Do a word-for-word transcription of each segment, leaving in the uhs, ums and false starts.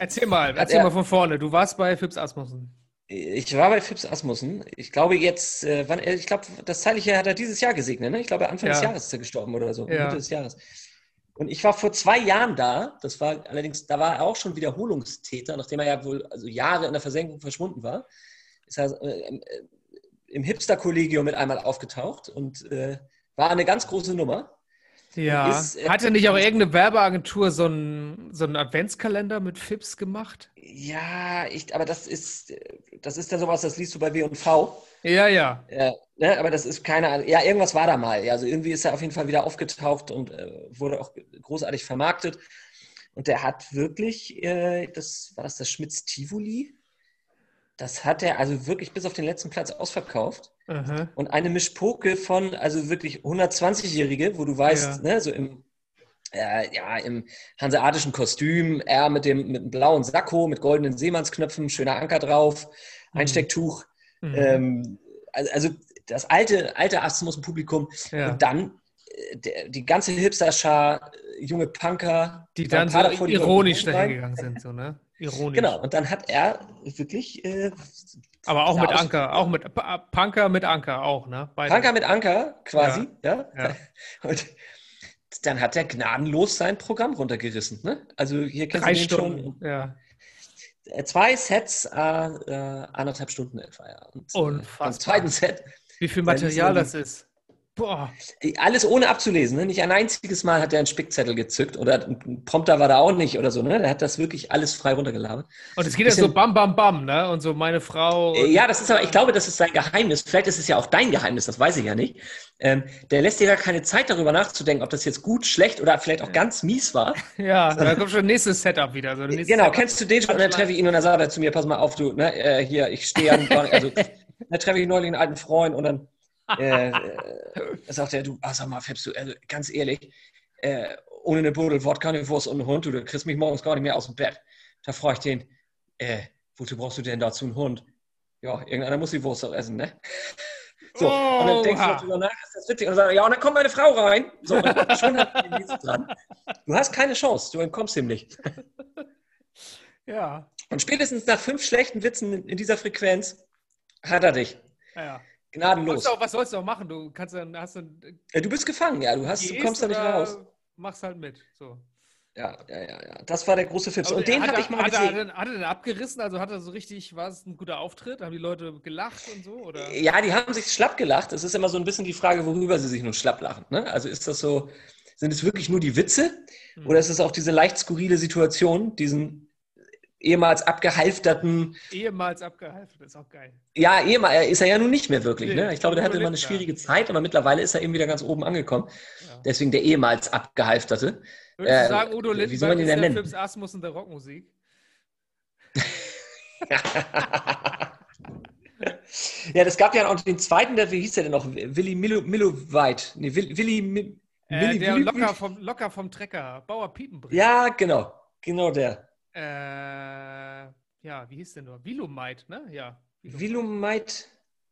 Erzähl mal, erzähl er, mal von vorne. Du warst bei Fips Asmussen. Ich war bei Fips Asmussen. Ich glaube jetzt, äh, wann, ich glaube, das Zeitliche hat er dieses Jahr gesegnet, ne? Ich glaube, Anfang ja. des Jahres ist er gestorben oder so, ja. Mitte des Jahres. Und ich war vor zwei Jahren da, das war allerdings, da war er auch schon Wiederholungstäter, nachdem er ja wohl also Jahre in der Versenkung verschwunden war. Ist er äh, im Hipster-Kollegium mit einmal aufgetaucht und äh, war eine ganz große Nummer. Ja, ist, äh, hatte nicht auch irgendeine Werbeagentur so einen, so einen Adventskalender mit Fips gemacht? Ja, ich, aber das ist, das ist dann sowas, das liest du bei W und V. Ja, ja. Äh, ne, aber das ist keine Ahnung. Ja, irgendwas war da mal. Also irgendwie ist er auf jeden Fall wieder aufgetaucht und äh, wurde auch großartig vermarktet. Und der hat wirklich, äh, das war das das Schmitz-Tivoli? Das hat er also wirklich bis auf den letzten Platz ausverkauft. Aha. Und eine Mischpoke von, also wirklich hundertzwanzigjährige, wo du weißt, ja. ne, so im, äh, ja, im hanseatischen Kostüm, er mit dem, mit dem blauen Sakko, mit goldenen Seemannsknöpfen, schöner Anker drauf, mhm. Einstecktuch. Mhm. Ähm, also, also das alte, alte Asmussen-Publikum. Ja. Und dann äh, der, die ganze Hipster-Schar, junge Punker. Die dann so ironisch dahingegangen sind, so, ne? Ironisch. Genau, und dann hat er wirklich... Äh, aber auch mit Anker, auch mit Punker mit Anker auch, ne? Beide. Punker mit Anker, quasi, ja. ja. ja. Und dann hat er gnadenlos sein Programm runtergerissen, ne? Also hier kennst Drei du Stunden, schon, ja. Zwei Sets, äh, anderthalb Stunden etwa, ja. Und, unfassbar. Im zweiten Set. Wie viel Material das ist. Boah. Alles ohne abzulesen, ne? Nicht ein einziges Mal hat er einen Spickzettel gezückt oder ein Prompter war da auch nicht oder so, ne? Der hat das wirklich alles frei runtergeladen. Und es geht ja so bam, bam, bam, ne? Und so meine Frau... Ja, das ist aber, ich glaube, das ist sein Geheimnis. Vielleicht ist es ja auch dein Geheimnis, das weiß ich ja nicht. Ähm, der lässt dir ja keine Zeit, darüber nachzudenken, ob das jetzt gut, schlecht oder vielleicht auch ganz mies war. Ja, da kommt schon nächstes Setup wieder. So nächstes genau, Setup. Kennst du den schon? Und dann treffe ich ihn und dann sagt er zu mir, pass mal auf, du, ne? Äh, hier, ich stehe an... Also, dann treffe ich neulich einen alten Freund und dann äh, da sagt er, du, ach, sag mal, Fips, du, also, ganz ehrlich, äh, ohne eine Buddel, Wodka, eine Wurst und einen Hund, du, du kriegst mich morgens gar nicht mehr aus dem Bett. Da frage ich den, äh, wozu brauchst du denn dazu einen Hund? Ja, irgendeiner muss die Wurst auch essen, ne? So, oh, und dann denkst wow. du darüber nach, ist das witzig? Und dann sagt er, ja, und dann kommt meine Frau rein. So, und schon hat er den nächsten dran. Du hast keine Chance, du entkommst ihm nicht. Ja. Und spätestens nach fünf schlechten Witzen in dieser Frequenz hat er dich. Ja, ja. Gnadenlos. Auch, was sollst du auch machen? Du kannst dann, hast dann, ja, du bist gefangen, ja. Du, hast, du kommst da nicht raus. Machst halt mit. So. Ja, ja, ja, ja. Das war der große Fips. Und den habe ich mal hat gesehen. Er, hat er den abgerissen? Also hat er so richtig, war es ein guter Auftritt? Haben die Leute gelacht und so? Oder? Ja, die haben sich schlapp gelacht. Es ist immer so ein bisschen die Frage, worüber sie sich nun schlapp lachen. Ne? Also ist das so, sind es wirklich nur die Witze? Hm. Oder ist es auch diese leicht skurrile Situation, diesen ehemals abgehalfterten... Ehemals abgehalftert, ist auch geil. Ja, ehemals ist er ja nun nicht mehr wirklich. Ne? Ich glaube, der hatte immer eine schwierige Zeit, aber mittlerweile ist er eben wieder ganz oben angekommen. Ja. Deswegen der ehemals abgehalfterte. Würdest äh, du sagen, Udo Littmann ist der nennen? Fips Asmussen der Rockmusik? Ja, das gab ja auch den zweiten, der, wie hieß der denn noch? Willy Milloweit. Nee, Willy Milloweit. Äh, der Willi, locker, vom, locker vom Trecker. Bauer Piepenbring. Ja, genau. Genau der. Äh, ja, wie hieß denn nur? Vilumite, ne? Ja. Vilumite.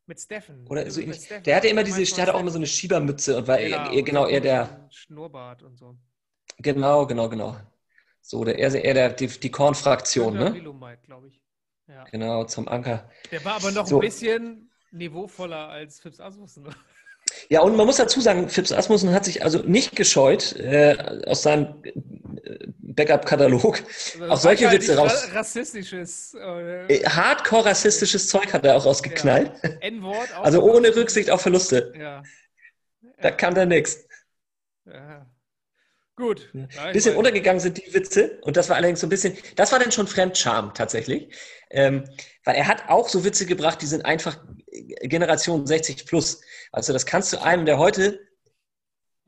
Mit Steffen. Oder so ähnlich. Der hatte immer diese, der hatte auch immer so eine Schiebermütze und war ja, eher, eher, genau, eher der. Schnurrbart und so. Genau, genau, genau. So, der, eher, eher der, die, die Kornfraktion, ne? Vilumite, glaube ich. Ja. Genau, zum Anker. Der war aber noch so ein bisschen niveauvoller als Fips Asmussen. Ja, und man muss dazu sagen, Fips Asmussen hat sich also nicht gescheut, äh, aus seinem Backup-Katalog also auch solche Witze raus. Rassistisches. Äh, Hardcore-rassistisches Zeug hat er auch rausgeknallt. Ja. N-Wort auch. Also ohne Rücksicht auf Verluste. Ja. Da kann er nichts. Ja. Gut. Ein ja. bisschen weiß. Untergegangen sind die Witze. Und das war allerdings so ein bisschen, das war dann schon Fremdscham tatsächlich. Ähm, weil er hat auch so Witze gebracht, die sind einfach Generation sechzig plus. Also das kannst du einem, der heute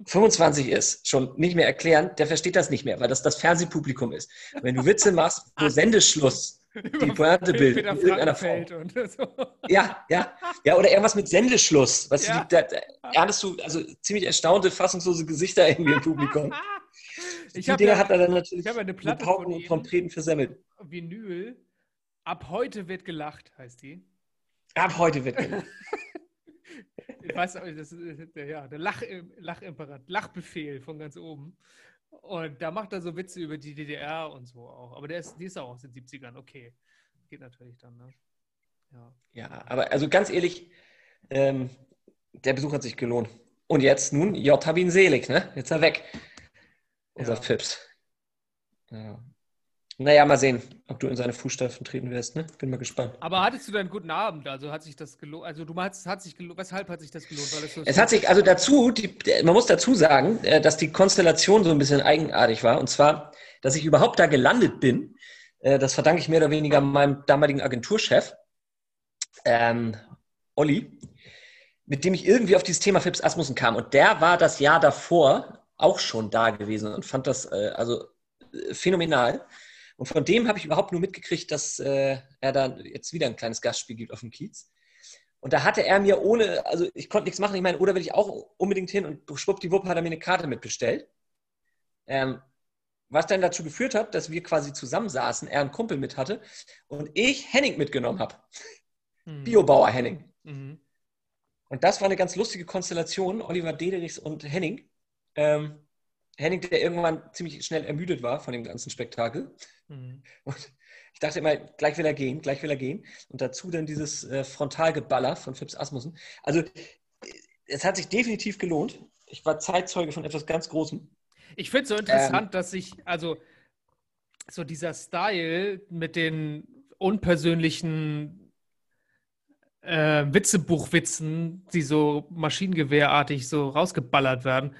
fünfundzwanzig ist, schon nicht mehr erklären, der versteht das nicht mehr, weil das das Fernsehpublikum ist. Wenn du Witze machst, wo Sendeschluss die Pointe bildet mit irgendeiner Frau. Und so. Ja, ja. Ja, oder irgendwas mit Sendeschluss. Was ja. die, da, da erntest du also ziemlich erstaunte, fassungslose Gesichter irgendwie im Publikum. Ich die Dinger ja, hat er dann natürlich ich ja eine Platte mit Pauken und Trompeten versemmelt. Vinyl. Ab heute wird gelacht, heißt die. Ab heute wird gelacht. Ich weiß auch, das ist der, ja, der Lach, Lachimperat, Lachbefehl von ganz oben. Und da macht er so Witze über die D D R und so auch. Aber der ist, die ist auch aus den siebzigern, okay. Geht natürlich dann, ne? Ja, ja, aber also ganz ehrlich, ähm, der Besuch hat sich gelohnt. Und jetzt nun, J. hab ihn selig, ne? Jetzt ist er weg. Unser ja. Fips. Ja. Naja, mal sehen, ob du in seine Fußstapfen treten wirst, ne? Bin mal gespannt. Aber hattest du deinen guten Abend? Also hat sich das gelohnt? Also du meinst, hat sich gelohnt? Weshalb hat sich das gelohnt? Weil das so es hat sich, also dazu, die, man muss dazu sagen, dass die Konstellation so ein bisschen eigenartig war. Und zwar, dass ich überhaupt da gelandet bin, das verdanke ich mehr oder weniger meinem damaligen Agenturchef, ähm, Olli, mit dem ich irgendwie auf dieses Thema Fips Asmussen kam. Und der war das Jahr davor auch schon da gewesen und fand das äh, also äh, phänomenal. Und von dem habe ich überhaupt nur mitgekriegt, dass äh, er da jetzt wieder ein kleines Gastspiel gibt auf dem Kiez. Und da hatte er mir ohne, also ich konnte nichts machen, ich meine, oder will ich auch unbedingt hin, und schwuppdiwupp hat er mir eine Karte mitbestellt. Ähm, was dann dazu geführt hat, dass wir quasi zusammensaßen, er einen Kumpel mit hatte und ich Henning mitgenommen habe. Mhm. Biobauer Henning. Mhm. Und das war eine ganz lustige Konstellation, Oliver Dederichs und Henning. Ähm, Henning, der irgendwann ziemlich schnell ermüdet war von dem ganzen Spektakel. Mhm. Und ich dachte immer, gleich will er gehen, gleich will er gehen. Und dazu dann dieses äh, Frontalgeballer von Fips Asmussen. Also es hat sich definitiv gelohnt. Ich war Zeitzeuge von etwas ganz Großem. Ich finde es so interessant, ähm, dass sich, also so dieser Style mit den unpersönlichen äh, Witzebuchwitzen, die so maschinengewehrartig so rausgeballert werden,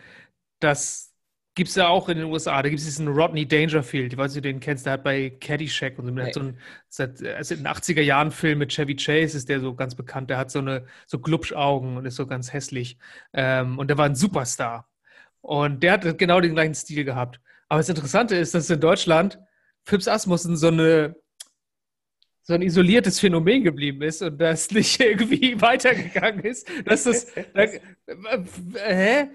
das gibt es ja auch in den U S A. Da gibt es diesen Rodney Dangerfield, ich weiß nicht, ob du den kennst, der hat bei Caddyshack und so, der hat so einen, seit also in den achtziger-Jahren-Film mit Chevy Chase ist der so ganz bekannt, der hat so eine so Glubschaugen und ist so ganz hässlich. Ähm, und der war ein Superstar. Und der hat genau den gleichen Stil gehabt. Aber das Interessante ist, dass in Deutschland Fips Asmussen so, eine, so ein isoliertes Phänomen geblieben ist und das nicht irgendwie weitergegangen ist. Dass das, da, äh, hä?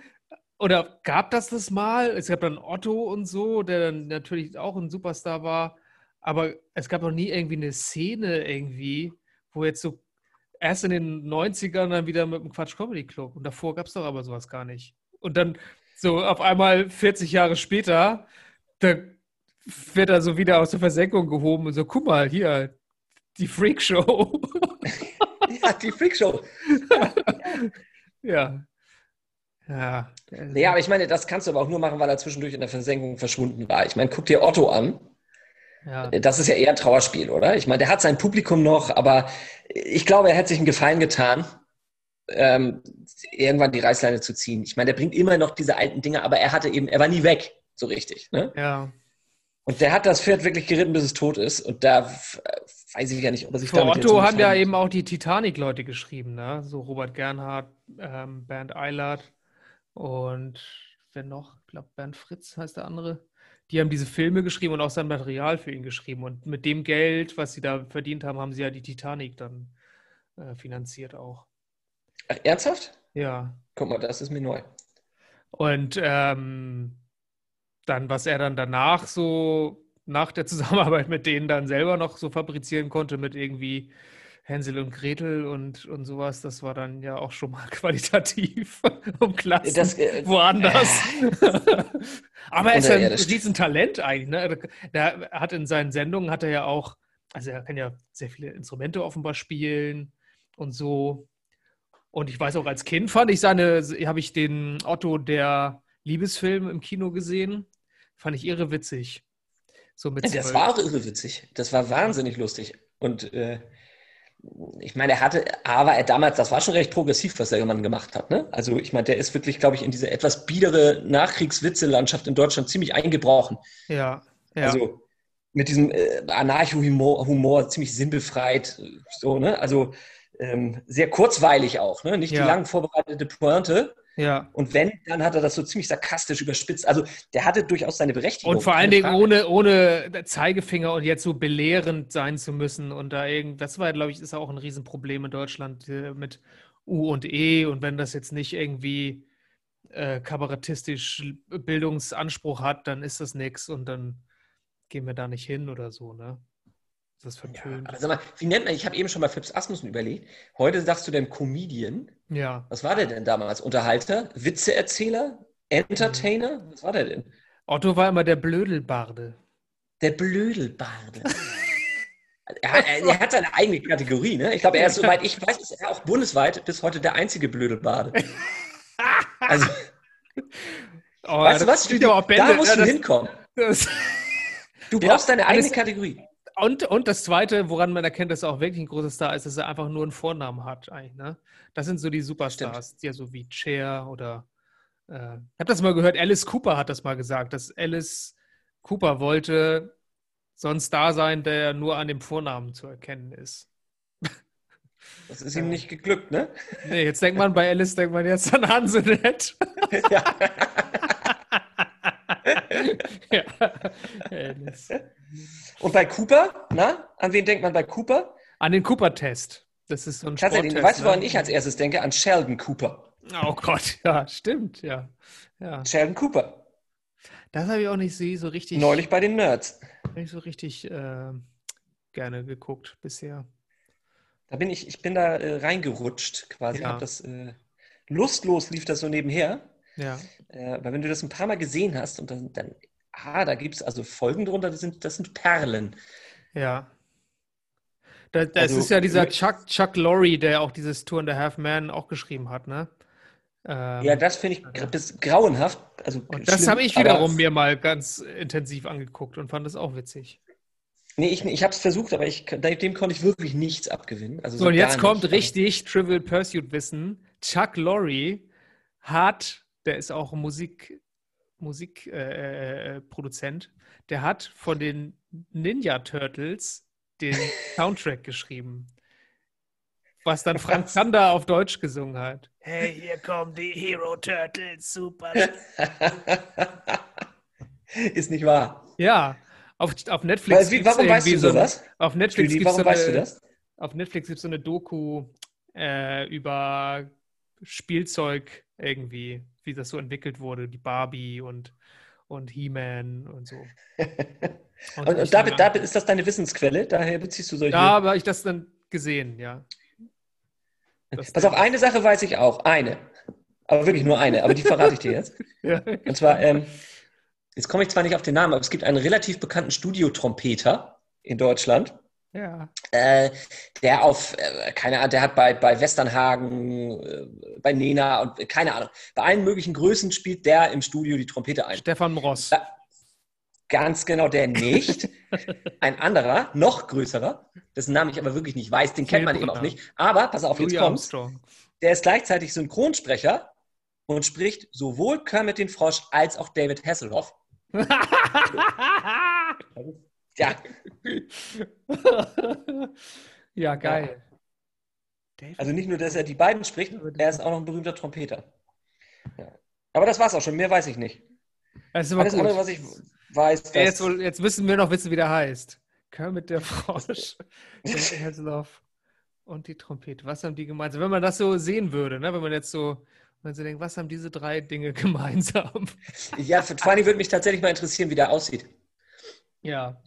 Oder gab das das mal? Es gab dann Otto und so, der dann natürlich auch ein Superstar war. Aber es gab noch nie irgendwie eine Szene irgendwie, wo jetzt so erst in den neunzigern dann wieder mit dem Quatsch-Comedy-Club. Und davor gab es doch aber sowas gar nicht. Und dann so auf einmal vierzig Jahre später, da wird er so wieder aus der Versenkung gehoben und so, guck mal, hier, die Freakshow. Ja, die Freakshow. Ja. Ja. Ja, aber ich meine, das kannst du aber auch nur machen, weil er zwischendurch in der Versenkung verschwunden war. Ich meine, guck dir Otto an. Ja. Das ist ja eher ein Trauerspiel, oder? Ich meine, der hat sein Publikum noch, aber ich glaube, er hätte sich einen Gefallen getan, Ähm, irgendwann die Reißleine zu ziehen. Ich meine, der bringt immer noch diese alten Dinge, aber er hatte eben, er war nie weg, so richtig. Ne? Ja. Und der hat das Pferd wirklich geritten, bis es tot ist. Und da f- weiß ich ja nicht, ob er sich Vor damit Otto jetzt umgefangen haben ja hat. Eben auch die Titanic-Leute geschrieben, ne? So Robert Gernhardt, ähm, Bernd Eilert und wer noch? Ich glaube, Bernd Fritz heißt der andere. Die haben diese Filme geschrieben und auch sein Material für ihn geschrieben. Und mit dem Geld, was sie da verdient haben, haben sie ja die Titanic dann äh, finanziert auch. Ach, ernsthaft? Ja. Guck mal, das ist mir neu. Und ähm, dann, was er dann danach so, nach der Zusammenarbeit mit denen dann selber noch so fabrizieren konnte mit irgendwie Hänsel und Gretel und, und sowas, das war dann ja auch schon mal qualitativ um Klassen das, äh, woanders. Äh, Aber er ist ja ein Riesentalent eigentlich. Ne? Er hat in seinen Sendungen, hat er ja auch, also er kann ja sehr viele Instrumente offenbar spielen und so. Und ich weiß auch, als Kind fand ich seine, habe ich den Otto der Liebesfilm im Kino gesehen, fand ich irre witzig. So mit das war auch irre witzig. Das war wahnsinnig lustig. Und äh, ich meine, er hatte, aber er damals, das war schon recht progressiv, was der Mann gemacht hat. Ne? Also ich meine, der ist wirklich, glaube ich, in diese etwas biedere Nachkriegswitzelandschaft in Deutschland ziemlich eingebrochen. Ja, ja. Also mit diesem äh, Anarcho-Humor, Humor, ziemlich sinnbefreit, so, ne? Also Ähm, sehr kurzweilig auch, ne? Nicht ja. die lang vorbereitete Pointe. Ja. Und wenn, dann hat er das so ziemlich sarkastisch überspitzt. Also der hatte durchaus seine Berechtigung. Und vor allen Dingen ohne, ohne Zeigefinger und jetzt so belehrend sein zu müssen. Und da irgend, das war, glaube ich, ist auch ein Riesenproblem in Deutschland mit U und E. Und wenn das jetzt nicht irgendwie äh, kabarettistisch Bildungsanspruch hat, dann ist das nichts und dann gehen wir da nicht hin oder so, ne? Das ja, aber sag mal, wie nennt man, ich habe eben schon mal Fips Asmussen überlegt, heute sagst du denn Comedian, ja. Was war der denn damals? Unterhalter, Witzeerzähler, Entertainer, mhm. Was war der denn? Otto war immer der Blödelbarde. Der Blödelbarde. Er hat, er hat seine eigene Kategorie, ne? Ich glaube, er ist, soweit ich weiß, ist er auch bundesweit bis heute der einzige Blödelbade. Also, oh, weißt du was? Du, da musst ja, du das, hinkommen. Das, du brauchst ja, deine eigene das, Kategorie. Und, und das Zweite, woran man erkennt, dass er auch wirklich ein großer Star ist, dass er einfach nur einen Vornamen hat, eigentlich, ne? Das sind so die Superstars, stimmt, ja, so wie Cher oder... Äh, ich habe das mal gehört, Alice Cooper hat das mal gesagt, dass Alice Cooper wollte... so ein Star sein, der nur an dem Vornamen zu erkennen ist. Das ist ihm nicht geglückt, ne? Nee, jetzt denkt man bei Alice, denkt man jetzt an Hansenet. Ja. Ja. Alice. Und bei Cooper, na? An wen denkt man bei Cooper? An den Cooper-Test. Das ist so ein Sporttest. Du weißt, woran ich als erstes denke? An Sheldon Cooper. Oh Gott, ja, stimmt, ja. Ja. Sheldon Cooper. Das habe ich auch nicht so richtig... Neulich bei den Nerds. Nicht so richtig äh, gerne geguckt bisher. Da bin ich, ich bin da äh, reingerutscht quasi. Ja. Hab das, äh, lustlos lief das so nebenher. Ja. Äh, weil wenn du das ein paar Mal gesehen hast und dann, dann ah, da gibt es also Folgen drunter, das sind, das sind Perlen. Ja. Das, das also, ist ja dieser Chuck, Chuck Lorre, der auch dieses Two and a Half Men auch geschrieben hat, ne? Ja, das finde ich gra- bis grauenhaft. Also und das habe ich wiederum mir mal ganz intensiv angeguckt und fand das auch witzig. Nee, ich, ich habe es versucht, aber ich, dem konnte ich wirklich nichts abgewinnen. Also so, so und jetzt kommt nicht. Richtig Trivial Pursuit Wissen. Chuck Lorre hat, der ist auch Musik, Musik, äh, Produzent, der hat von den Ninja Turtles den Soundtrack geschrieben. Was dann Frank Zander auf Deutsch gesungen hat. Hey, hier kommen die Hero Turtles, super. Ist nicht wahr. Ja, auf, auf Netflix gibt es irgendwie so was? Auf Netflix gibt es so eine Doku äh, über Spielzeug irgendwie, wie das so entwickelt wurde, die Barbie und, und He-Man und so. Und, und, und David, David, ist das deine Wissensquelle? Daher beziehst du solche... Ja, aber habe ich das dann gesehen, ja. Das Pass auf, eine Sache weiß ich auch. Eine. Aber wirklich nur eine. Aber die verrate ich dir jetzt. Ja. Und zwar, ähm, jetzt komme ich zwar nicht auf den Namen, aber es gibt einen relativ bekannten Studiotrompeter in Deutschland. Ja. Äh, der auf, äh, keine Ahnung, der hat bei, bei Westernhagen, äh, bei Nena und äh, keine Ahnung. Bei allen möglichen Größen spielt der im Studio die Trompete ein. Stefan Ross. Da, ganz genau, der nicht. Ein anderer, noch größerer, dessen Namen ich aber wirklich nicht weiß, den kennt man eben auch nicht. Aber, pass auf, jetzt kommt's. Der ist gleichzeitig Synchronsprecher und spricht sowohl Kermit den Frosch als auch David Hasselhoff. Ja. Ja, geil. Also nicht nur, dass er die beiden spricht, er ist auch noch ein berühmter Trompeter. Ja. Aber das war's auch schon, mehr weiß ich nicht. Das ist aber alles gut. Andere, was ich... Weiß, dass jetzt, jetzt müssen wir noch wissen, wie der heißt. Kermit der Frosch, David Hasselhoff und die Trompete. Was haben die gemeinsam? Wenn man das so sehen würde, ne? Wenn man jetzt so, wenn man so denkt, was haben diese drei Dinge gemeinsam? Ja, vor allem würde mich tatsächlich mal interessieren, wie der aussieht. Ja.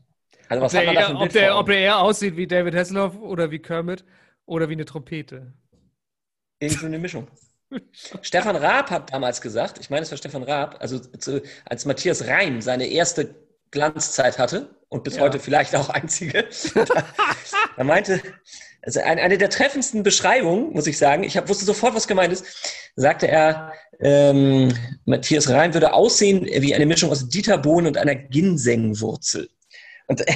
Also, was ob, der eher, ob, der, ob er eher aussieht wie David Hasselhoff oder wie Kermit oder wie eine Trompete. Irgendwie eine Mischung. Stefan Raab hat damals gesagt, ich meine, es war Stefan Raab, also zu, als Matthias Reim seine erste Glanzzeit hatte und bis ja. heute vielleicht auch einzige, da, da meinte, also ein, eine der treffendsten Beschreibungen, muss ich sagen, ich hab, wusste sofort, was gemeint ist, sagte er, ähm, Matthias Reim würde aussehen wie eine Mischung aus Dieter Bohlen und einer Ginsengwurzel. Und äh,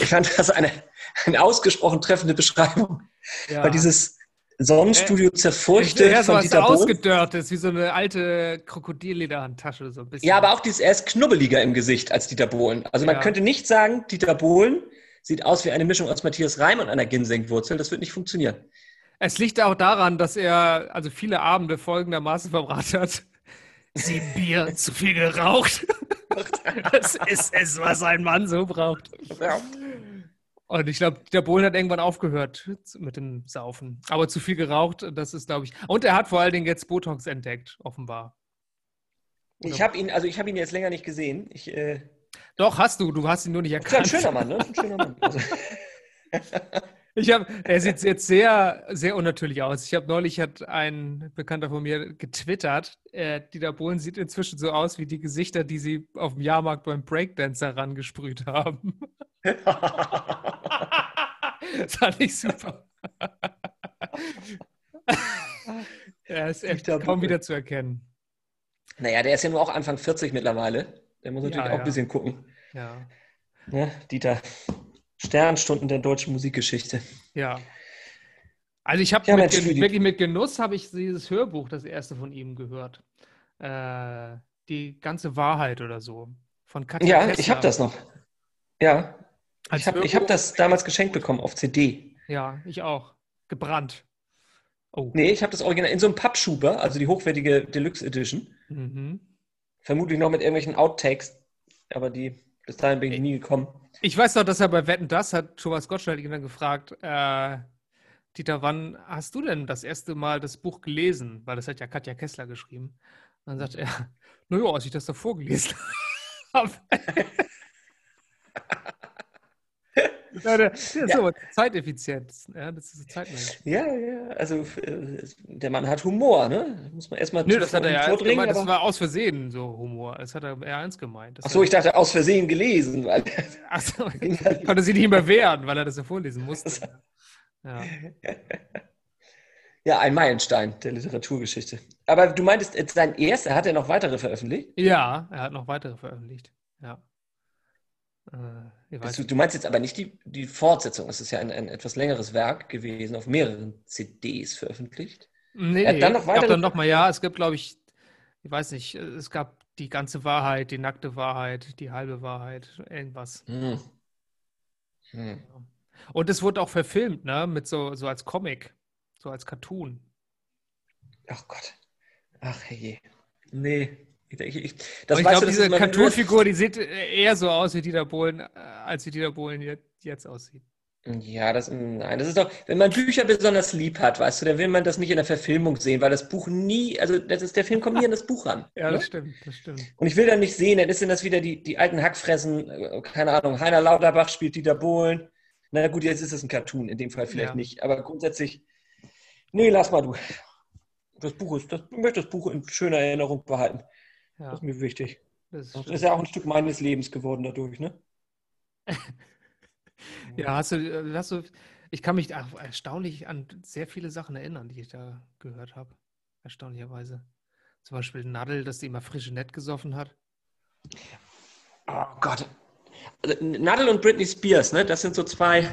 ich fand das eine, eine ausgesprochen treffende Beschreibung, ja. Weil dieses Sonnenstudio zerfurchte äh, von Dieter Bohlen. Ausgedörrt ist, wie so eine alte Krokodillederhandtasche so ein bisschen. Ja, aber auch dieses, er ist knubbeliger im Gesicht als Dieter Bohlen. Also man ja. könnte nicht sagen, Dieter Bohlen sieht aus wie eine Mischung aus Matthias Reim und einer Ginsengwurzel. Das wird nicht funktionieren. Es liegt auch daran, dass er also viele Abende folgendermaßen verbracht hat. Sieben Bier, zu viel geraucht. Das ist es, was ein Mann so braucht. Ja. Und ich glaube, der Bohlen hat irgendwann aufgehört mit dem Saufen. Aber zu viel geraucht, das ist, glaube ich... Und er hat vor allen Dingen jetzt Botox entdeckt, offenbar. Oder ich habe ihn, also ich hab ihn jetzt länger nicht gesehen. Ich, äh... Doch, hast du. Du hast ihn nur nicht erkannt. Das ist ein schöner Mann, ne? Ein schöner Mann. Also... Ich habe, er sieht jetzt sehr, sehr unnatürlich aus. Ich habe neulich, hat ein Bekannter von mir getwittert, äh, Dieter Bohlen sieht inzwischen so aus wie die Gesichter, die sie auf dem Jahrmarkt beim Breakdancer rangesprüht haben. Das fand ich super. Er ist echt kaum wieder zu erkennen. Naja, der ist ja nur auch Anfang vierzig mittlerweile. Der muss natürlich ja, auch ja. ein bisschen gucken. Ja. Ne, Dieter. Sternstunden der deutschen Musikgeschichte. Ja. Also ich habe ja, wirklich mit Genuss habe ich dieses Hörbuch, das erste von ihm gehört. Äh, die ganze Wahrheit oder so. Von Katja Ja, Kessler. Ich habe das noch. Ja. Als ich habe hab das damals geschenkt bekommen auf C D. Ja, ich auch. Gebrannt. Oh. Nee, ich habe das Original in so einem Pappschuber, also die hochwertige Deluxe Edition. Mhm. Vermutlich noch mit irgendwelchen Outtakes, aber die bis dahin bin ich nie gekommen. Ich weiß noch, dass er bei Wetten, das hat Thomas Gottschalk ihn dann gefragt, äh, Dieter, wann hast du denn das erste Mal das Buch gelesen? Weil das hat ja Katja Kessler geschrieben. Und dann sagt er, naja, als ich das davor gelesen habe. Ja, der, der ja. So, zeiteffizient. Ja, das ist Zeitmanagement. Ja, ja, also der Mann hat Humor, ne? Das muss man erstmal Nö, das hat er ja gemeint, das war aus Versehen so Humor. Das hat er eher eins gemeint. Achso, ich dachte, aus Versehen gelesen. Weil Achso, ich konnte sie nicht mehr wehren, weil er das ja vorlesen musste. Ja. Ja, ein Meilenstein der Literaturgeschichte. Aber du meintest, sein erster, hat er noch weitere veröffentlicht? Ja, er hat noch weitere veröffentlicht, ja. Du, du meinst jetzt aber nicht die, die Fortsetzung. Es ist ja ein, ein etwas längeres Werk gewesen, auf mehreren C Ds veröffentlicht. Nee, er hat dann noch weiter. Gab dann noch mal, ja, es gibt, glaube ich, ich weiß nicht, es gab die ganze Wahrheit, die nackte Wahrheit, die halbe Wahrheit, irgendwas. Hm. Hm. Und es wurde auch verfilmt, ne, mit so, so als Comic, so als Cartoon. Ach Gott. Ach je. Nee. Ich, ich, das ich glaube, diese Cartoon-Figur, die sieht eher so aus wie Dieter Bohlen, als wie Dieter Bohlen jetzt aussieht. Ja, das, nein, das ist doch, wenn man Bücher besonders lieb hat, weißt du, dann will man das nicht in der Verfilmung sehen, weil das Buch nie, also das ist, der Film kommt nie an das Buch ran. Ja, ne? das stimmt, das stimmt. Und ich will dann nicht sehen, dann ist denn das wieder die, die alten Hackfressen, keine Ahnung, Heiner Lauterbach spielt Dieter Bohlen. Na gut, jetzt ist es ein Cartoon, in dem Fall vielleicht ja. nicht, aber grundsätzlich, nee, lass mal du. Das Buch ist, das, ich möchte das Buch in schöner Erinnerung behalten. Ja. Das ist mir wichtig. Das ist, das ist ja auch ein Stück meines Lebens geworden dadurch, ne? Ja, hast du, hast du, ich kann mich erstaunlich an sehr viele Sachen erinnern, die ich da gehört habe. Erstaunlicherweise. Zum Beispiel Naddel, dass die immer frische Nett gesoffen hat. Oh Gott. Also, Naddel und Britney Spears, ne? Das sind so zwei,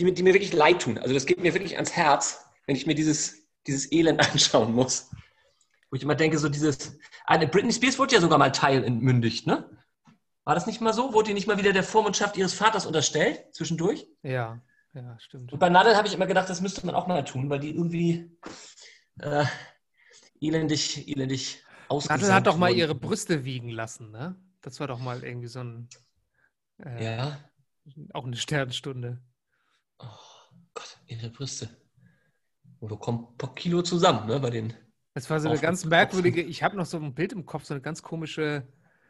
die, die mir wirklich leid tun. Also das geht mir wirklich ans Herz, wenn ich mir dieses, dieses Elend anschauen muss. Wo ich immer denke, so dieses, eine Britney Spears wurde ja sogar mal teilentmündigt, ne? War das nicht mal so? Wurde ihr nicht mal wieder der Vormundschaft ihres Vaters unterstellt, zwischendurch? Ja, ja, stimmt. Und bei Naddel habe ich immer gedacht, das müsste man auch mal tun, weil die irgendwie äh, elendig, elendig ausgesaugt Naddel hat doch mal wurden. Ihre Brüste wiegen lassen, ne? Das war doch mal irgendwie so ein, äh, ja. auch eine Sternstunde. Oh Gott, ihre Brüste. Oder kommen ein paar Kilo zusammen, ne, bei den... Das war so eine ganz merkwürdige, ich habe noch so ein Bild im Kopf, so eine ganz komische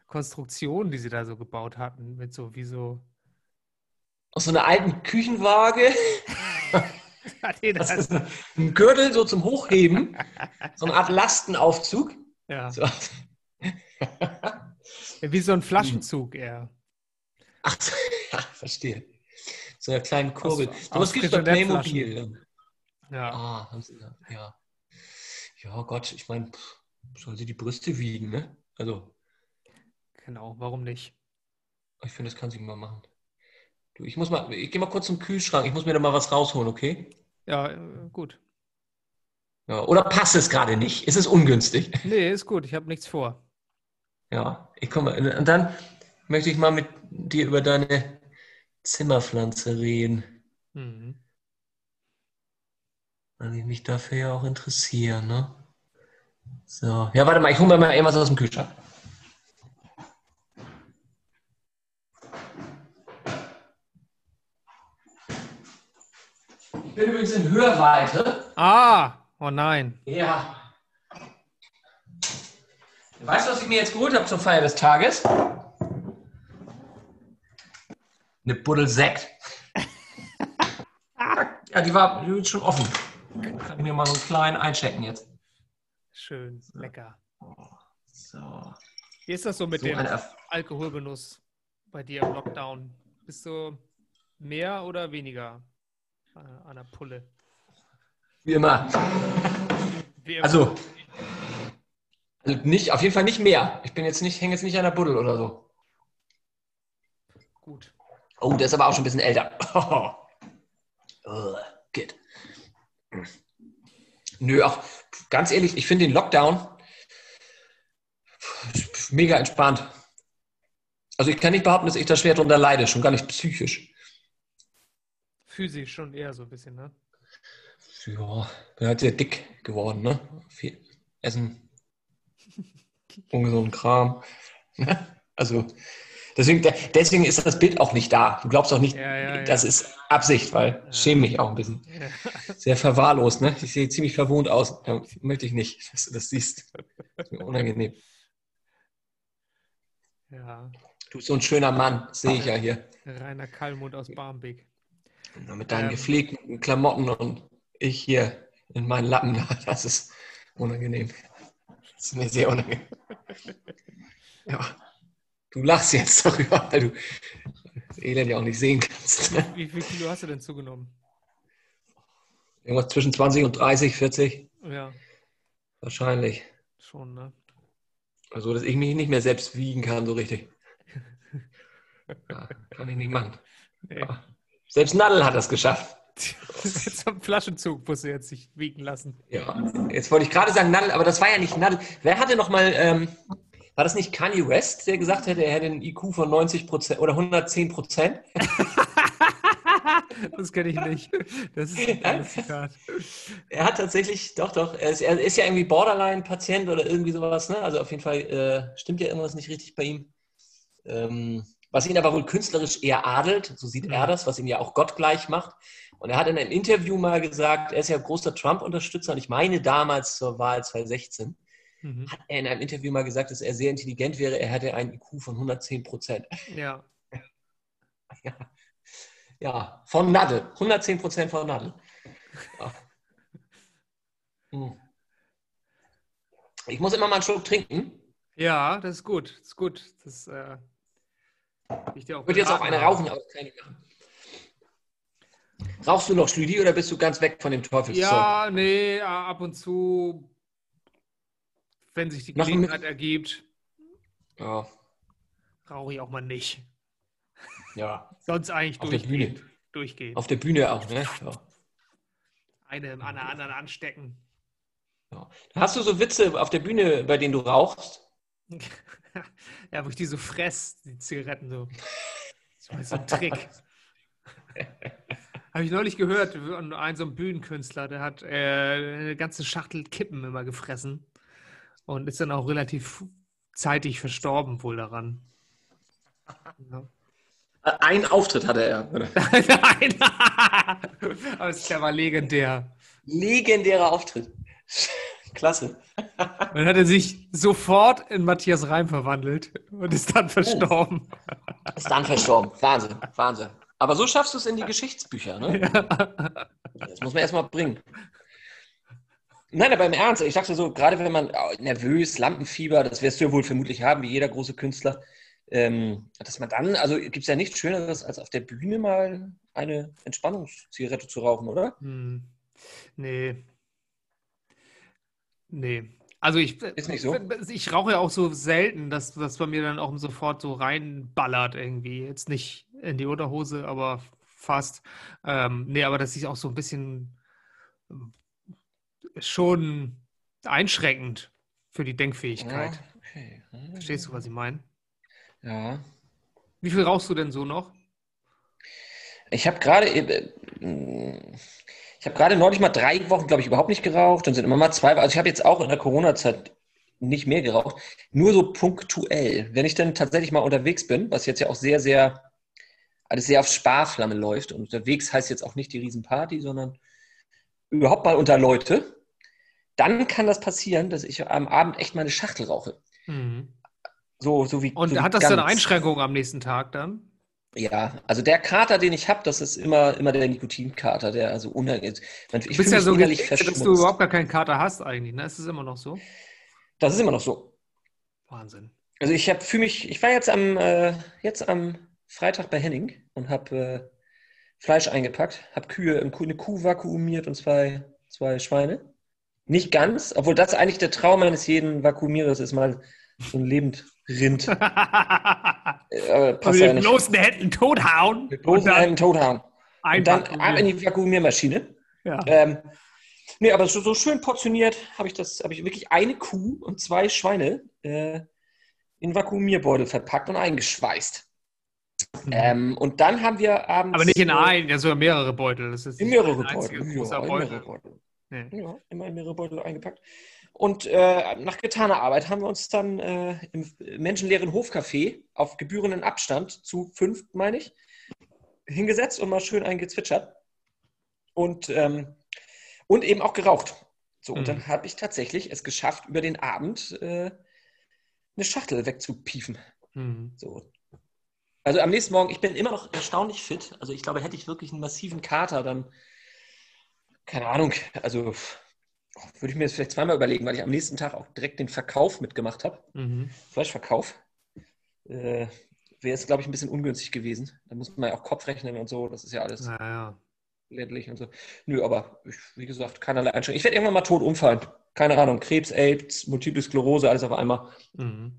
Konstruktion, die sie da so gebaut hatten, mit so wie so... Aus so einer alten Küchenwaage. Das ist ein Gürtel so zum Hochheben. So eine Art Lastenaufzug. Ja. So. Wie so ein Flaschenzug eher. Ach, ja, verstehe. So einer kleinen Kurbel. So was gibt es bei Playmobil. Ja. Ah, ja. Ja, Gott, ich meine, soll sie die Brüste wiegen, ne? Also. Genau, warum nicht? Ich finde, das kann sie mal machen. Du, ich muss mal, ich gehe mal kurz zum Kühlschrank, ich muss mir da mal was rausholen, okay? Ja, gut. Ja, oder passt es gerade nicht? Ist es ungünstig? Nee, ist gut, ich habe nichts vor. Ja, ich komme. Und dann möchte ich mal mit dir über deine Zimmerpflanze reden. Mhm. Weil ich mich dafür ja auch interessiere, ne? So. Ja, warte mal, ich hole mir mal irgendwas aus dem Kühlschrank. Ich bin übrigens in Hörweite. Ah, oh nein. Ja. Weißt du, was ich mir jetzt geholt habe zur Feier des Tages? Eine Buddel Sekt. Ja, die war die schon offen. Ich kann mir mal so einen kleinen einchecken jetzt. Schön, lecker. So. Wie ist das so mit so dem Alkoholgenuss bei dir im Lockdown? Bist du mehr oder weniger an der Pulle? Wie immer. Wie immer. Also, nicht, auf jeden Fall nicht mehr. Ich bin jetzt nicht, hänge jetzt nicht an der Buddel oder so. Gut. Oh, der ist aber auch schon ein bisschen älter. Oh. Oh, geht. Nö, auch ganz ehrlich, ich finde den Lockdown mega entspannt. Also ich kann nicht behaupten, dass ich da schwer drunter leide, schon gar nicht psychisch. Physisch schon eher so ein bisschen, ne? Ja, bin halt sehr dick geworden, ne? Viel Essen, ungesunden Kram. Also deswegen, deswegen ist das Bild auch nicht da. Du glaubst auch nicht, ja, ja, ja. Das ist Absicht, weil ja. Schäme mich auch ein bisschen. Ja. Sehr verwahrlost, ne? Ich sehe ziemlich verwohnt aus. Da möchte ich nicht, dass du das siehst. Das ist mir unangenehm. Ja. Du bist so ein schöner Mann, sehe ich ja hier. Rainer Kallmund aus Barmbek. Mit deinen ähm. gepflegten Klamotten und ich hier in meinen Lappen. Das ist unangenehm. Das ist mir sehr unangenehm. Ja. Du lachst jetzt darüber, weil du das Elend ja auch nicht sehen kannst. Ne? Wie viel Kilo hast du denn zugenommen? Irgendwas zwischen zwanzig und dreißig, vierzig. Ja. Wahrscheinlich. Schon, ne? Also, dass ich mich nicht mehr selbst wiegen kann, so richtig. Ja, kann ich nicht machen. Nee. Ja. Selbst Naddel hat das geschafft. Jetzt am Flaschenzug musst du jetzt sich wiegen lassen. Ja, jetzt wollte ich gerade sagen Naddel, aber das war ja nicht Naddel. Wer hatte nochmal... Ähm, War das nicht Kanye West, der gesagt hätte, er hätte einen I Q von neunzig Prozent oder hundertzehn Prozent? Das kenne ich nicht. Das ist ein geiles Zitat. Er hat tatsächlich, doch, doch, er ist, er ist ja irgendwie Borderline-Patient oder irgendwie sowas, ne? Also auf jeden Fall äh, stimmt ja irgendwas nicht richtig bei ihm. Ähm, was ihn aber wohl künstlerisch eher adelt, so sieht er das, was ihn ja auch Gott gleich macht. Und er hat in einem Interview mal gesagt, er ist ja großer Trump-Unterstützer und ich meine damals zur Wahl zwanzig sechzehn. Hat er in einem Interview mal gesagt, dass er sehr intelligent wäre, er hätte einen I Q von hundertzehn Prozent. Ja. Ja, ja. Von Naddel. hundertzehn Prozent von Naddel. Ja. Hm. Ich muss immer mal einen Schluck trinken. Ja, das ist gut. Das ist gut. Das, äh, ich dir auch würde jetzt auch eine rauchen, aber keine machen. Rauchst du noch Schlüdi oder bist du ganz weg von dem Teufel? Ja, nee, ab und zu... Wenn sich die Gelegenheit ergibt, ja. Rauche ich auch mal nicht. Ja. Sonst eigentlich auf durchgehen. Der Bühne. durchgehen. Auf der Bühne auch, ne? Ja. Eine an der anderen anstecken. Ja. Hast du so Witze auf der Bühne, bei denen du rauchst? Ja, wo ich die so fress, die Zigaretten so. Das ist so ein Trick. Habe ich neulich gehört, von einem so einem Bühnenkünstler, der hat äh, eine ganze Schachtel Kippen immer gefressen. Und ist dann auch relativ zeitig verstorben wohl daran. Ja. Ein Auftritt hatte er. Nein, aber der war legendär. Legendärer Auftritt. Klasse. Dann hat er sich sofort in Matthias Reim verwandelt und ist dann verstorben. Oh. Ist dann verstorben. Wahnsinn, Wahnsinn. Aber so schaffst du es in die Geschichtsbücher, ne? Ja. Das muss man erstmal bringen. Nein, aber im Ernst, ich dachte so, gerade wenn man nervös, Lampenfieber, das wirst du ja wohl vermutlich haben, wie jeder große Künstler, ähm, dass man dann, also gibt es ja nichts Schöneres, als auf der Bühne mal eine Entspannungszigarette zu rauchen, oder? Hm. Nee. Nee. Also ich, ist nicht so. ich, ich rauche ja auch so selten, dass das bei mir dann auch sofort so reinballert irgendwie. Jetzt nicht in die Unterhose, aber fast. Ähm, nee, aber das ist auch so ein bisschen... schon einschränkend für die Denkfähigkeit. Ja, okay. Verstehst du, was ich meine? Ja. Wie viel rauchst du denn so noch? Ich habe gerade ich habe gerade neulich mal drei Wochen, glaube ich, überhaupt nicht geraucht. Dann sind immer mal zwei. Also ich habe jetzt auch in der Corona-Zeit nicht mehr geraucht. Nur so punktuell. Wenn ich dann tatsächlich mal unterwegs bin, was jetzt ja auch sehr, sehr, alles sehr auf Sparflamme läuft. Und unterwegs heißt jetzt auch nicht die Riesenparty, sondern überhaupt mal unter Leute, dann kann das passieren, dass ich am Abend echt meine Schachtel rauche. Mhm. So, so wie, und so hat wie das ganz. Dann Einschränkungen am nächsten Tag dann? Ja, also der Kater, den ich habe, das ist immer, immer der Nikotinkater, der also unheimlich. Ich bin ja so innerlich verschmutzt, dass du überhaupt gar keinen Kater hast eigentlich, ne? Ist das immer noch so? Das ist immer noch so. Wahnsinn. Also ich habe für mich, ich war jetzt am, äh, jetzt am Freitag bei Henning und habe äh, Fleisch eingepackt, habe Kühe, eine Kuh vakuumiert und zwei, zwei Schweine. Nicht ganz, obwohl das eigentlich der Traum eines jeden Vakuumierers ist, mal so ein Lebendrind. äh, passt ja nicht. Mit bloßen Händen tothauen. Mit bloßen Händen tothauen. Und dann ab in die Vakuumiermaschine. Ja. Ähm, nee, aber so, so schön portioniert habe ich das, habe ich wirklich eine Kuh und zwei Schweine äh, in Vakuumierbeutel verpackt und eingeschweißt. Mhm. Ähm, und dann haben wir abends... Aber nicht in einen, ja, sogar mehrere Beutel. Das ist in mehrere Beutel. Ja, großer Beutel. In mehrere Beutel. Nee. Ja, immer in mehrere Beutel eingepackt. Und äh, nach getaner Arbeit haben wir uns dann äh, im menschenleeren Hofcafé auf gebührenden Abstand zu fünf, meine ich, hingesetzt und mal schön eingezwitschert. Und, ähm, und eben auch geraucht. So, mhm. Und dann habe ich tatsächlich es geschafft, über den Abend äh, eine Schachtel wegzupiefen. Mhm. So. Also am nächsten Morgen, ich bin immer noch erstaunlich fit. Also ich glaube, hätte ich wirklich einen massiven Kater, dann, keine Ahnung, also... Würde ich mir jetzt vielleicht zweimal überlegen, weil ich am nächsten Tag auch direkt den Verkauf mitgemacht habe. Mhm. Fleischverkauf. Äh, wäre es, glaube ich, ein bisschen ungünstig gewesen. Da muss man ja auch Kopf rechnen und so. Das ist ja alles naja. ländlich und so. Nö, aber ich, wie gesagt, keinerlei Einschränkung. Ich werde irgendwann mal tot umfallen. Keine Ahnung. Krebs, AIDS, Multiple Sklerose, alles auf einmal. Mhm.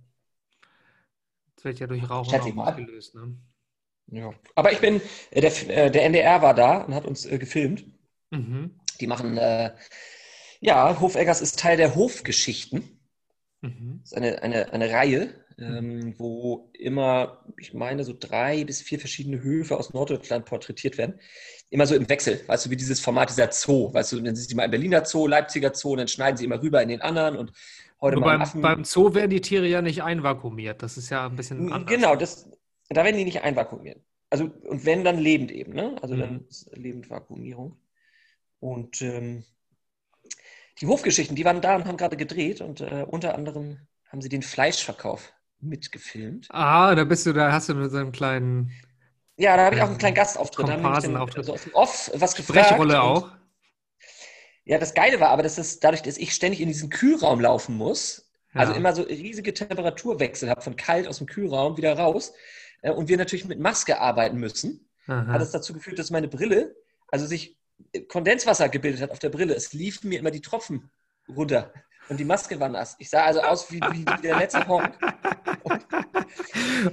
Das wird ja durch Rauchen auch mal gelöst, ne? Ja. Aber ich bin, der, der N D R war da und hat uns äh, gefilmt. Mhm. Die machen... Äh, Ja, Hofeggers ist Teil der Hofgeschichten. Mhm. Das ist eine, eine, eine Reihe, ähm, wo immer, ich meine, so drei bis vier verschiedene Höfe aus Norddeutschland porträtiert werden. Immer so im Wechsel, weißt du, wie dieses Format dieser Zoo. Weißt du, dann sind sie mal im Berliner Zoo, Leipziger Zoo und dann schneiden sie immer rüber in den anderen und heute Nur mal beim, beim Zoo werden die Tiere ja nicht einvakuumiert. Das ist ja ein bisschen anders. Genau, das, da werden die nicht einvakuumiert. Also, und wenn, dann lebend eben, ne? Also mhm. dann ist Lebendvakuumierung. Und ähm, die Hofgeschichten, die waren da und haben gerade gedreht und äh, unter anderem haben sie den Fleischverkauf mitgefilmt. Ah, da bist du, da hast du mit so einem kleinen... Ja, da habe ich auch einen kleinen Gastauftritt. Komparsenauftritt. Da habe ich dann, also aus dem Off was gefragt. Sprechrolle auch. Ja, das Geile war aber, dass das, dadurch, dass ich ständig in diesen Kühlraum laufen muss, ja. also immer so riesige Temperaturwechsel habe, von kalt aus dem Kühlraum wieder raus äh, und wir natürlich mit Maske arbeiten müssen, Aha. hat das dazu geführt, dass meine Brille, also sich... Kondenswasser gebildet hat auf der Brille. Es liefen mir immer die Tropfen runter und die Maske war nass. Ich sah also aus wie, wie, wie der letzte Honk. Und,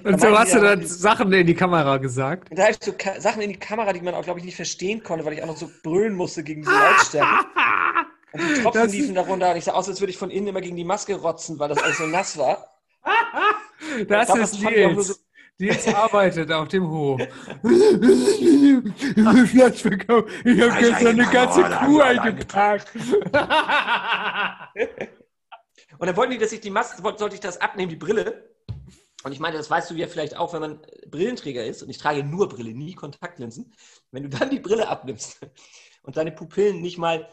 und so hast du dann die, Sachen in die Kamera gesagt? Da habe ich so Ka- Sachen in die Kamera, die man auch, glaube ich, nicht verstehen konnte, weil ich auch noch so brüllen musste gegen diese Lautstärke. Und die Tropfen das liefen da runter und ich sah aus, als würde ich von innen immer gegen die Maske rotzen, weil das alles so nass war. Das glaub, ist Nils. Nils arbeitet auf dem Hof. Fleischverkauf. Ich habe gestern eine ganze Kuh eingepackt. Und dann wollten die, dass ich die Maske, sollte ich das abnehmen, die Brille. Und ich meine, das weißt du ja vielleicht auch, wenn man Brillenträger ist. Und ich trage nur Brille, nie Kontaktlinsen. Wenn du dann die Brille abnimmst und deine Pupillen nicht mal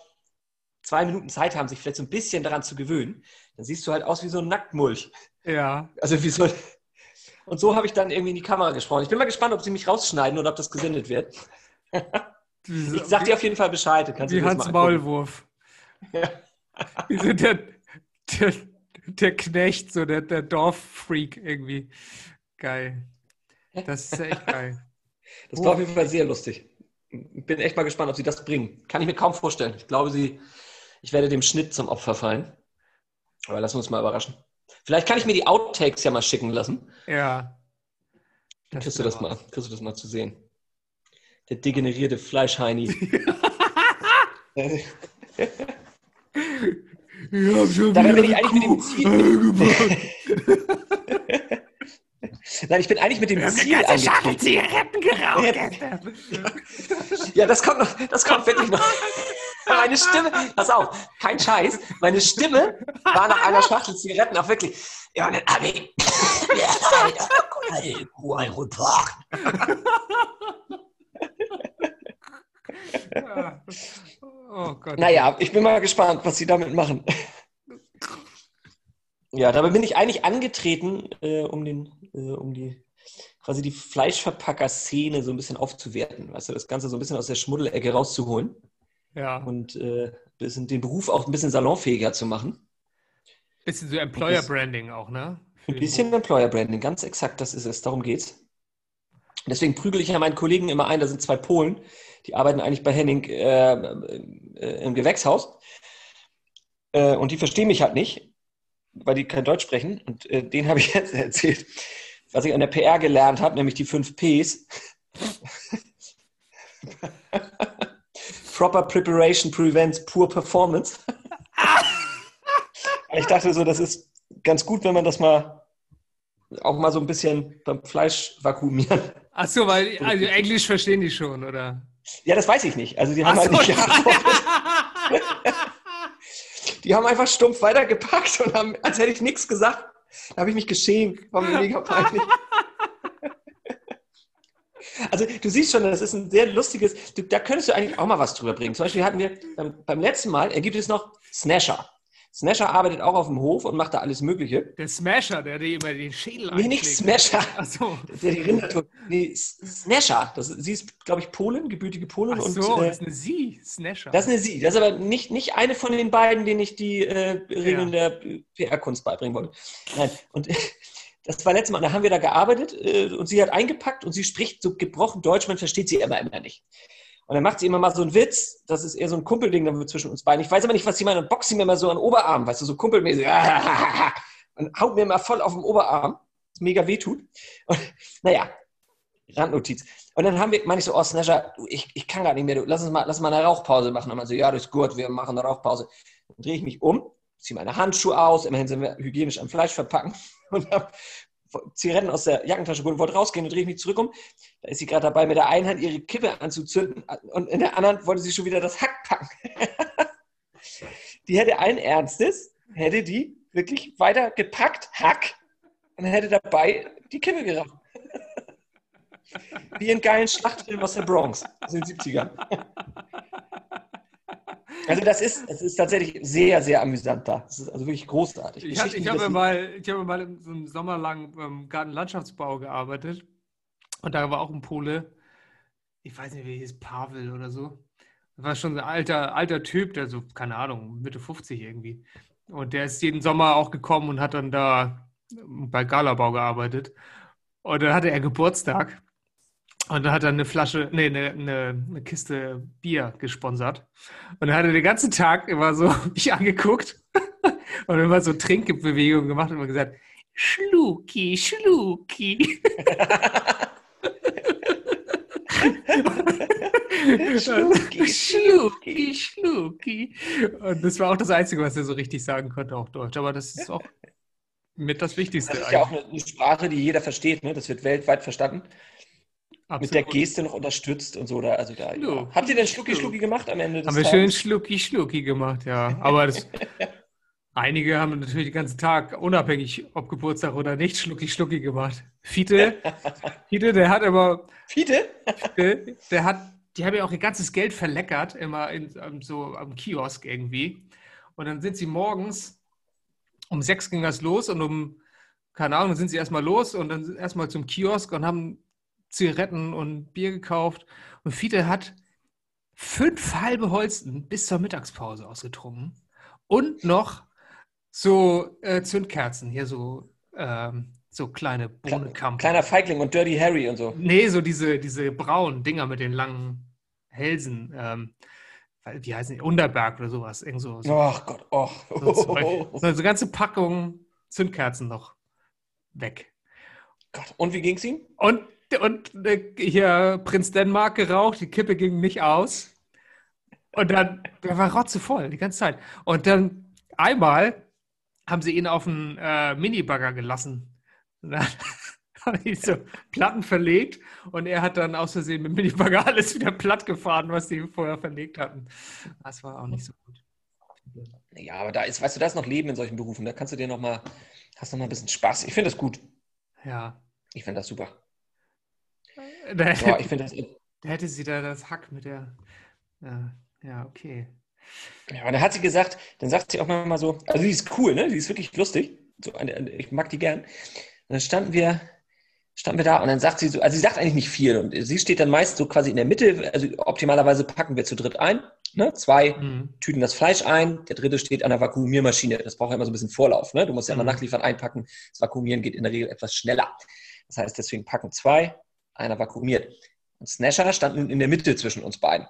zwei Minuten Zeit haben, sich vielleicht so ein bisschen daran zu gewöhnen, dann siehst du halt aus wie so ein Nacktmulch. Ja. Also wie so ein... Und so habe ich dann irgendwie in die Kamera gesprochen. Ich bin mal gespannt, ob sie mich rausschneiden oder ob das gesendet wird. Ich sag dir auf jeden Fall Bescheid. Wie Hans-Maulwurf. Ja. Der, der, der Knecht, so der, der Dorffreak irgendwie. Geil. Das ist echt geil. Das war auf jeden Fall sehr lustig. Ich bin echt mal gespannt, ob sie das bringen. Kann ich mir kaum vorstellen. Ich glaube, sie, ich werde dem Schnitt zum Opfer fallen. Aber lassen wir uns mal überraschen. Vielleicht kann ich mir die Outtakes ja mal schicken lassen. Ja. Dann kriegst du das mal, kriegst du das mal zu sehen. Der degenerierte Fleischheini. Ich hab schon Dabei bin ich eigentlich mit dem Ziel... Nein, ich bin eigentlich mit dem Ziel angetreten. Ich hab eine ganze Schachtel Zigaretten geraucht. Ja, das kommt, noch, das kommt wirklich noch... Meine Stimme, pass auf, kein Scheiß, meine Stimme war nach einer Schachtel Zigaretten auch wirklich. Ja, und dann habe ich. Naja, ich bin mal gespannt, was sie damit machen. Ja, dabei bin ich eigentlich angetreten, äh, um, den, äh, um die quasi die Fleischverpacker-Szene so ein bisschen aufzuwerten, weißt du, das Ganze so ein bisschen aus der Schmuddelecke rauszuholen. Ja. Und äh, bisschen den Beruf auch ein bisschen salonfähiger zu machen. Bisschen so Employer-Branding auch, ne? Für ein bisschen Employer-Branding, ganz exakt, das ist es, darum geht's. Deswegen prügel ich ja meinen Kollegen immer ein, da sind zwei Polen, die arbeiten eigentlich bei Henning äh, äh, im Gewächshaus äh, und die verstehen mich halt nicht, weil die kein Deutsch sprechen und äh, denen habe ich jetzt erzählt, was ich an der P R gelernt habe, nämlich die fünf Ps. Proper Preparation prevents poor performance. Ich dachte so, das ist ganz gut, wenn man das mal auch mal so ein bisschen beim Fleisch vakuumieren. Ach so, weil also Englisch verstehen die schon, oder? Ja, das weiß ich nicht. Also die haben halt so, nicht die haben einfach stumpf weitergepackt und haben, als hätte ich nichts gesagt. Da habe ich mich geschämt. War mir mega peinlich. Also du siehst schon, das ist ein sehr lustiges, du, da könntest du eigentlich auch mal was drüber bringen. Zum Beispiel hatten wir beim, beim letzten Mal, er gibt es noch Snasher. Snasher arbeitet auch auf dem Hof und macht da alles Mögliche. Der Smasher, der dir immer den Schädel einschlägt. Nee, nicht Smasher. Ach so. Der die Rinder tut. Nee, Snasher. Das, sie ist, glaube ich, Polin, gebürtige Polin. Ach so, und, äh, das ist eine Sie, Snasher. Das ist eine Sie. Das ist aber nicht, nicht eine von den beiden, denen ich die äh, Regeln ja. der P R-Kunst beibringen wollte. Nein, und das war letztes Mal, da haben wir da gearbeitet äh, und sie hat eingepackt und sie spricht so gebrochen Deutsch, man versteht sie aber immer nicht. Und dann macht sie immer mal so einen Witz, das ist eher so ein Kumpelding dann zwischen uns beiden. Ich weiß aber nicht, was sie meint und boxt sie mir immer so an den Oberarm, weißt du, so kumpelmäßig. Und haut mir immer voll auf den Oberarm, was mega wehtut. Und naja, Randnotiz. Und dann haben wir, meine ich so, oh Snasher, ich, ich kann gar nicht mehr, du, lass uns mal, lass mal eine Rauchpause machen. Und man so, ja, das ist gut, wir machen eine Rauchpause. Dann drehe ich mich um, ziehe meine Handschuhe aus, immerhin sind wir hygienisch am Fleisch verpacken und habe Zigaretten aus der Jackentasche geholt, wollte rausgehen und drehe ich mich zurück um. Da ist sie gerade dabei, mit der einen Hand ihre Kippe anzuzünden und in der anderen wollte sie schon wieder das Hack packen. Die hätte allen Ernstes, hätte die wirklich weiter gepackt, Hack, und hätte dabei die Kippe geraucht. Wie in geilen Schlachtfilmen aus der Bronx, aus den siebzigern. Also das ist, es ist tatsächlich sehr, sehr amüsant da. Es ist also wirklich großartig. Ich, hab, ich, habe, mal, ich habe mal so einen Sommer lang im Gartenlandschaftsbau gearbeitet und da war auch ein Pole, ich weiß nicht, wie hieß, Pavel oder so. Das war schon ein alter, alter Typ, der so, keine Ahnung, Mitte fünfzig irgendwie. Und der ist jeden Sommer auch gekommen und hat dann da bei Galabau gearbeitet. Und dann hatte er Geburtstag und dann hat er eine Flasche, nee, eine, eine, eine Kiste Bier gesponsert. Und dann hat er den ganzen Tag immer so mich angeguckt und immer so Trinkbewegungen gemacht und immer gesagt, Schlucki, Schlucki. Schlucki, Schlucki, Schlucki. Und das war auch das Einzige, was er so richtig sagen konnte, auch Deutsch. Aber das ist auch mit das Wichtigste. Das ist ja auch eine, eine Sprache, die jeder versteht, ne? Das wird weltweit verstanden. Absolut. Mit der Geste noch unterstützt und so. Da, also da, ja. Habt ihr denn Schlucki, Schlucki gemacht am Ende des Tages? Haben wir schön Schlucki, Schlucki gemacht, ja. Aber das, einige haben natürlich den ganzen Tag, unabhängig ob Geburtstag oder nicht, Schlucki, Schlucki gemacht. Fiete, Fiete, der hat immer... Fiete? Fiete, der hat, die haben ja auch ihr ganzes Geld verleckert, immer in, so am Kiosk irgendwie. Und dann sind sie morgens, um sechs ging das los und um, keine Ahnung, dann sind sie erstmal los und dann erstmal zum Kiosk und haben... Zigaretten und Bier gekauft und Fiete hat fünf halbe Holsten bis zur Mittagspause ausgetrunken und noch so äh, Zündkerzen, hier so, ähm, so kleine Bohnenkampen. Kleiner Feigling und Dirty Harry und so. Nee, so diese, diese braunen Dinger mit den langen Hälsen, ähm, wie heißen die, Unterberg oder sowas. Irgend so, so. Ach Gott, oh. So, so, so eine ganze Packung Zündkerzen noch weg. Gott, und wie ging's ihm? Und Und hier Prinz Dänemark geraucht, die Kippe ging nicht aus. Und dann, der war rotzevoll die ganze Zeit. Und dann einmal haben sie ihn auf einen äh, Minibagger gelassen. Und dann haben die so Platten verlegt und er hat dann aus Versehen mit dem Minibagger alles wieder platt gefahren, was die vorher verlegt hatten. Das war auch nicht so gut. Ja, aber da ist, weißt du, da ist noch Leben in solchen Berufen. Da kannst du dir nochmal, hast nochmal ein bisschen Spaß. Ich finde das gut. Ja. Ich finde das super. Da hätte, ja, ich find das, da hätte sie da das Hack mit der... Ja, ja, okay. Ja, und dann hat sie gesagt, dann sagt sie auch mal so, also die ist cool, ne? Die ist wirklich lustig. So eine, ich mag die gern. Und dann standen wir, standen wir da und dann sagt sie so, also sie sagt eigentlich nicht viel und sie steht dann meist so quasi in der Mitte, also optimalerweise packen wir zu dritt ein, ne? Zwei mhm. tüten das Fleisch ein, der dritte steht an der Vakuumiermaschine, das braucht ja immer so ein bisschen Vorlauf, ne? Du musst ja immer mhm. nachliefern, einpacken, das Vakuumieren geht in der Regel etwas schneller. Das heißt, deswegen packen zwei, einer vakuumiert. Und Snasher stand nun in der Mitte zwischen uns beiden.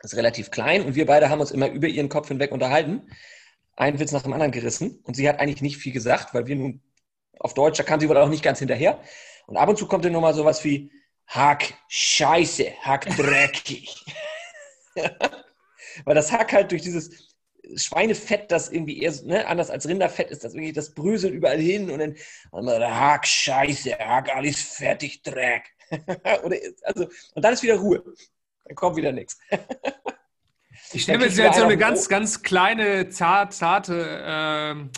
Das ist relativ klein und wir beide haben uns immer über ihren Kopf hinweg unterhalten, einen Witz nach dem anderen gerissen und sie hat eigentlich nicht viel gesagt, weil wir nun auf Deutsch, da kam sie wohl auch nicht ganz hinterher. Und ab und zu kommt dann nochmal sowas wie Hack, Scheiße, Hack, dreckig. Weil das Hack halt durch dieses Schweinefett, das irgendwie eher, ne, anders als Rinderfett ist, das irgendwie, das bröselt überall hin und dann, und dann Hack, Scheiße, Hack, alles fertig, Dreck. Oder, also, und dann ist wieder Ruhe. Dann kommt wieder nichts. Ich stelle mir jetzt so eine ganz, ganz kleine, zart, zarte... Ähm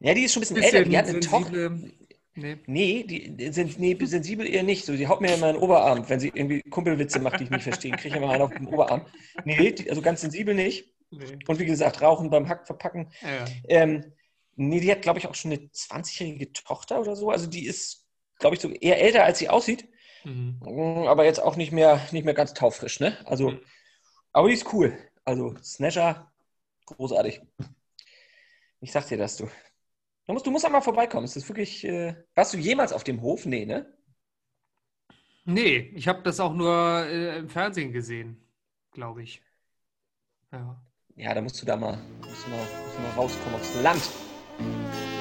Ja, die ist schon ein bisschen, bisschen älter, die hat eine sensible, Tochter. Nee, nee, die sind, nee, sensibel eher nicht. So, die haut mir immer in den Oberarm, wenn sie irgendwie Kumpelwitze macht, die ich nicht verstehe. Kriege ich immer einen auf den Oberarm. Nee, die, also ganz sensibel nicht. Nee. Und wie gesagt, rauchen beim Hack verpacken. Ja. Ähm, nee, die hat, glaube ich, auch schon eine zwanzigjährige Tochter oder so. Also die ist, glaube ich, so eher älter, als sie aussieht. Mhm. Aber jetzt auch nicht mehr, nicht mehr ganz taufrisch, ne? Also, mhm. aber die ist cool. Also Snasher, großartig. Ich sag dir das, du. Du musst, du musst einmal vorbeikommen. Ist das wirklich, äh, warst du jemals auf dem Hof? Nee, ne? Nee, ich habe das auch nur äh, im Fernsehen gesehen, glaube ich. Ja. Ja, da musst du da mal, musst du mal, musst du mal rauskommen aufs Land.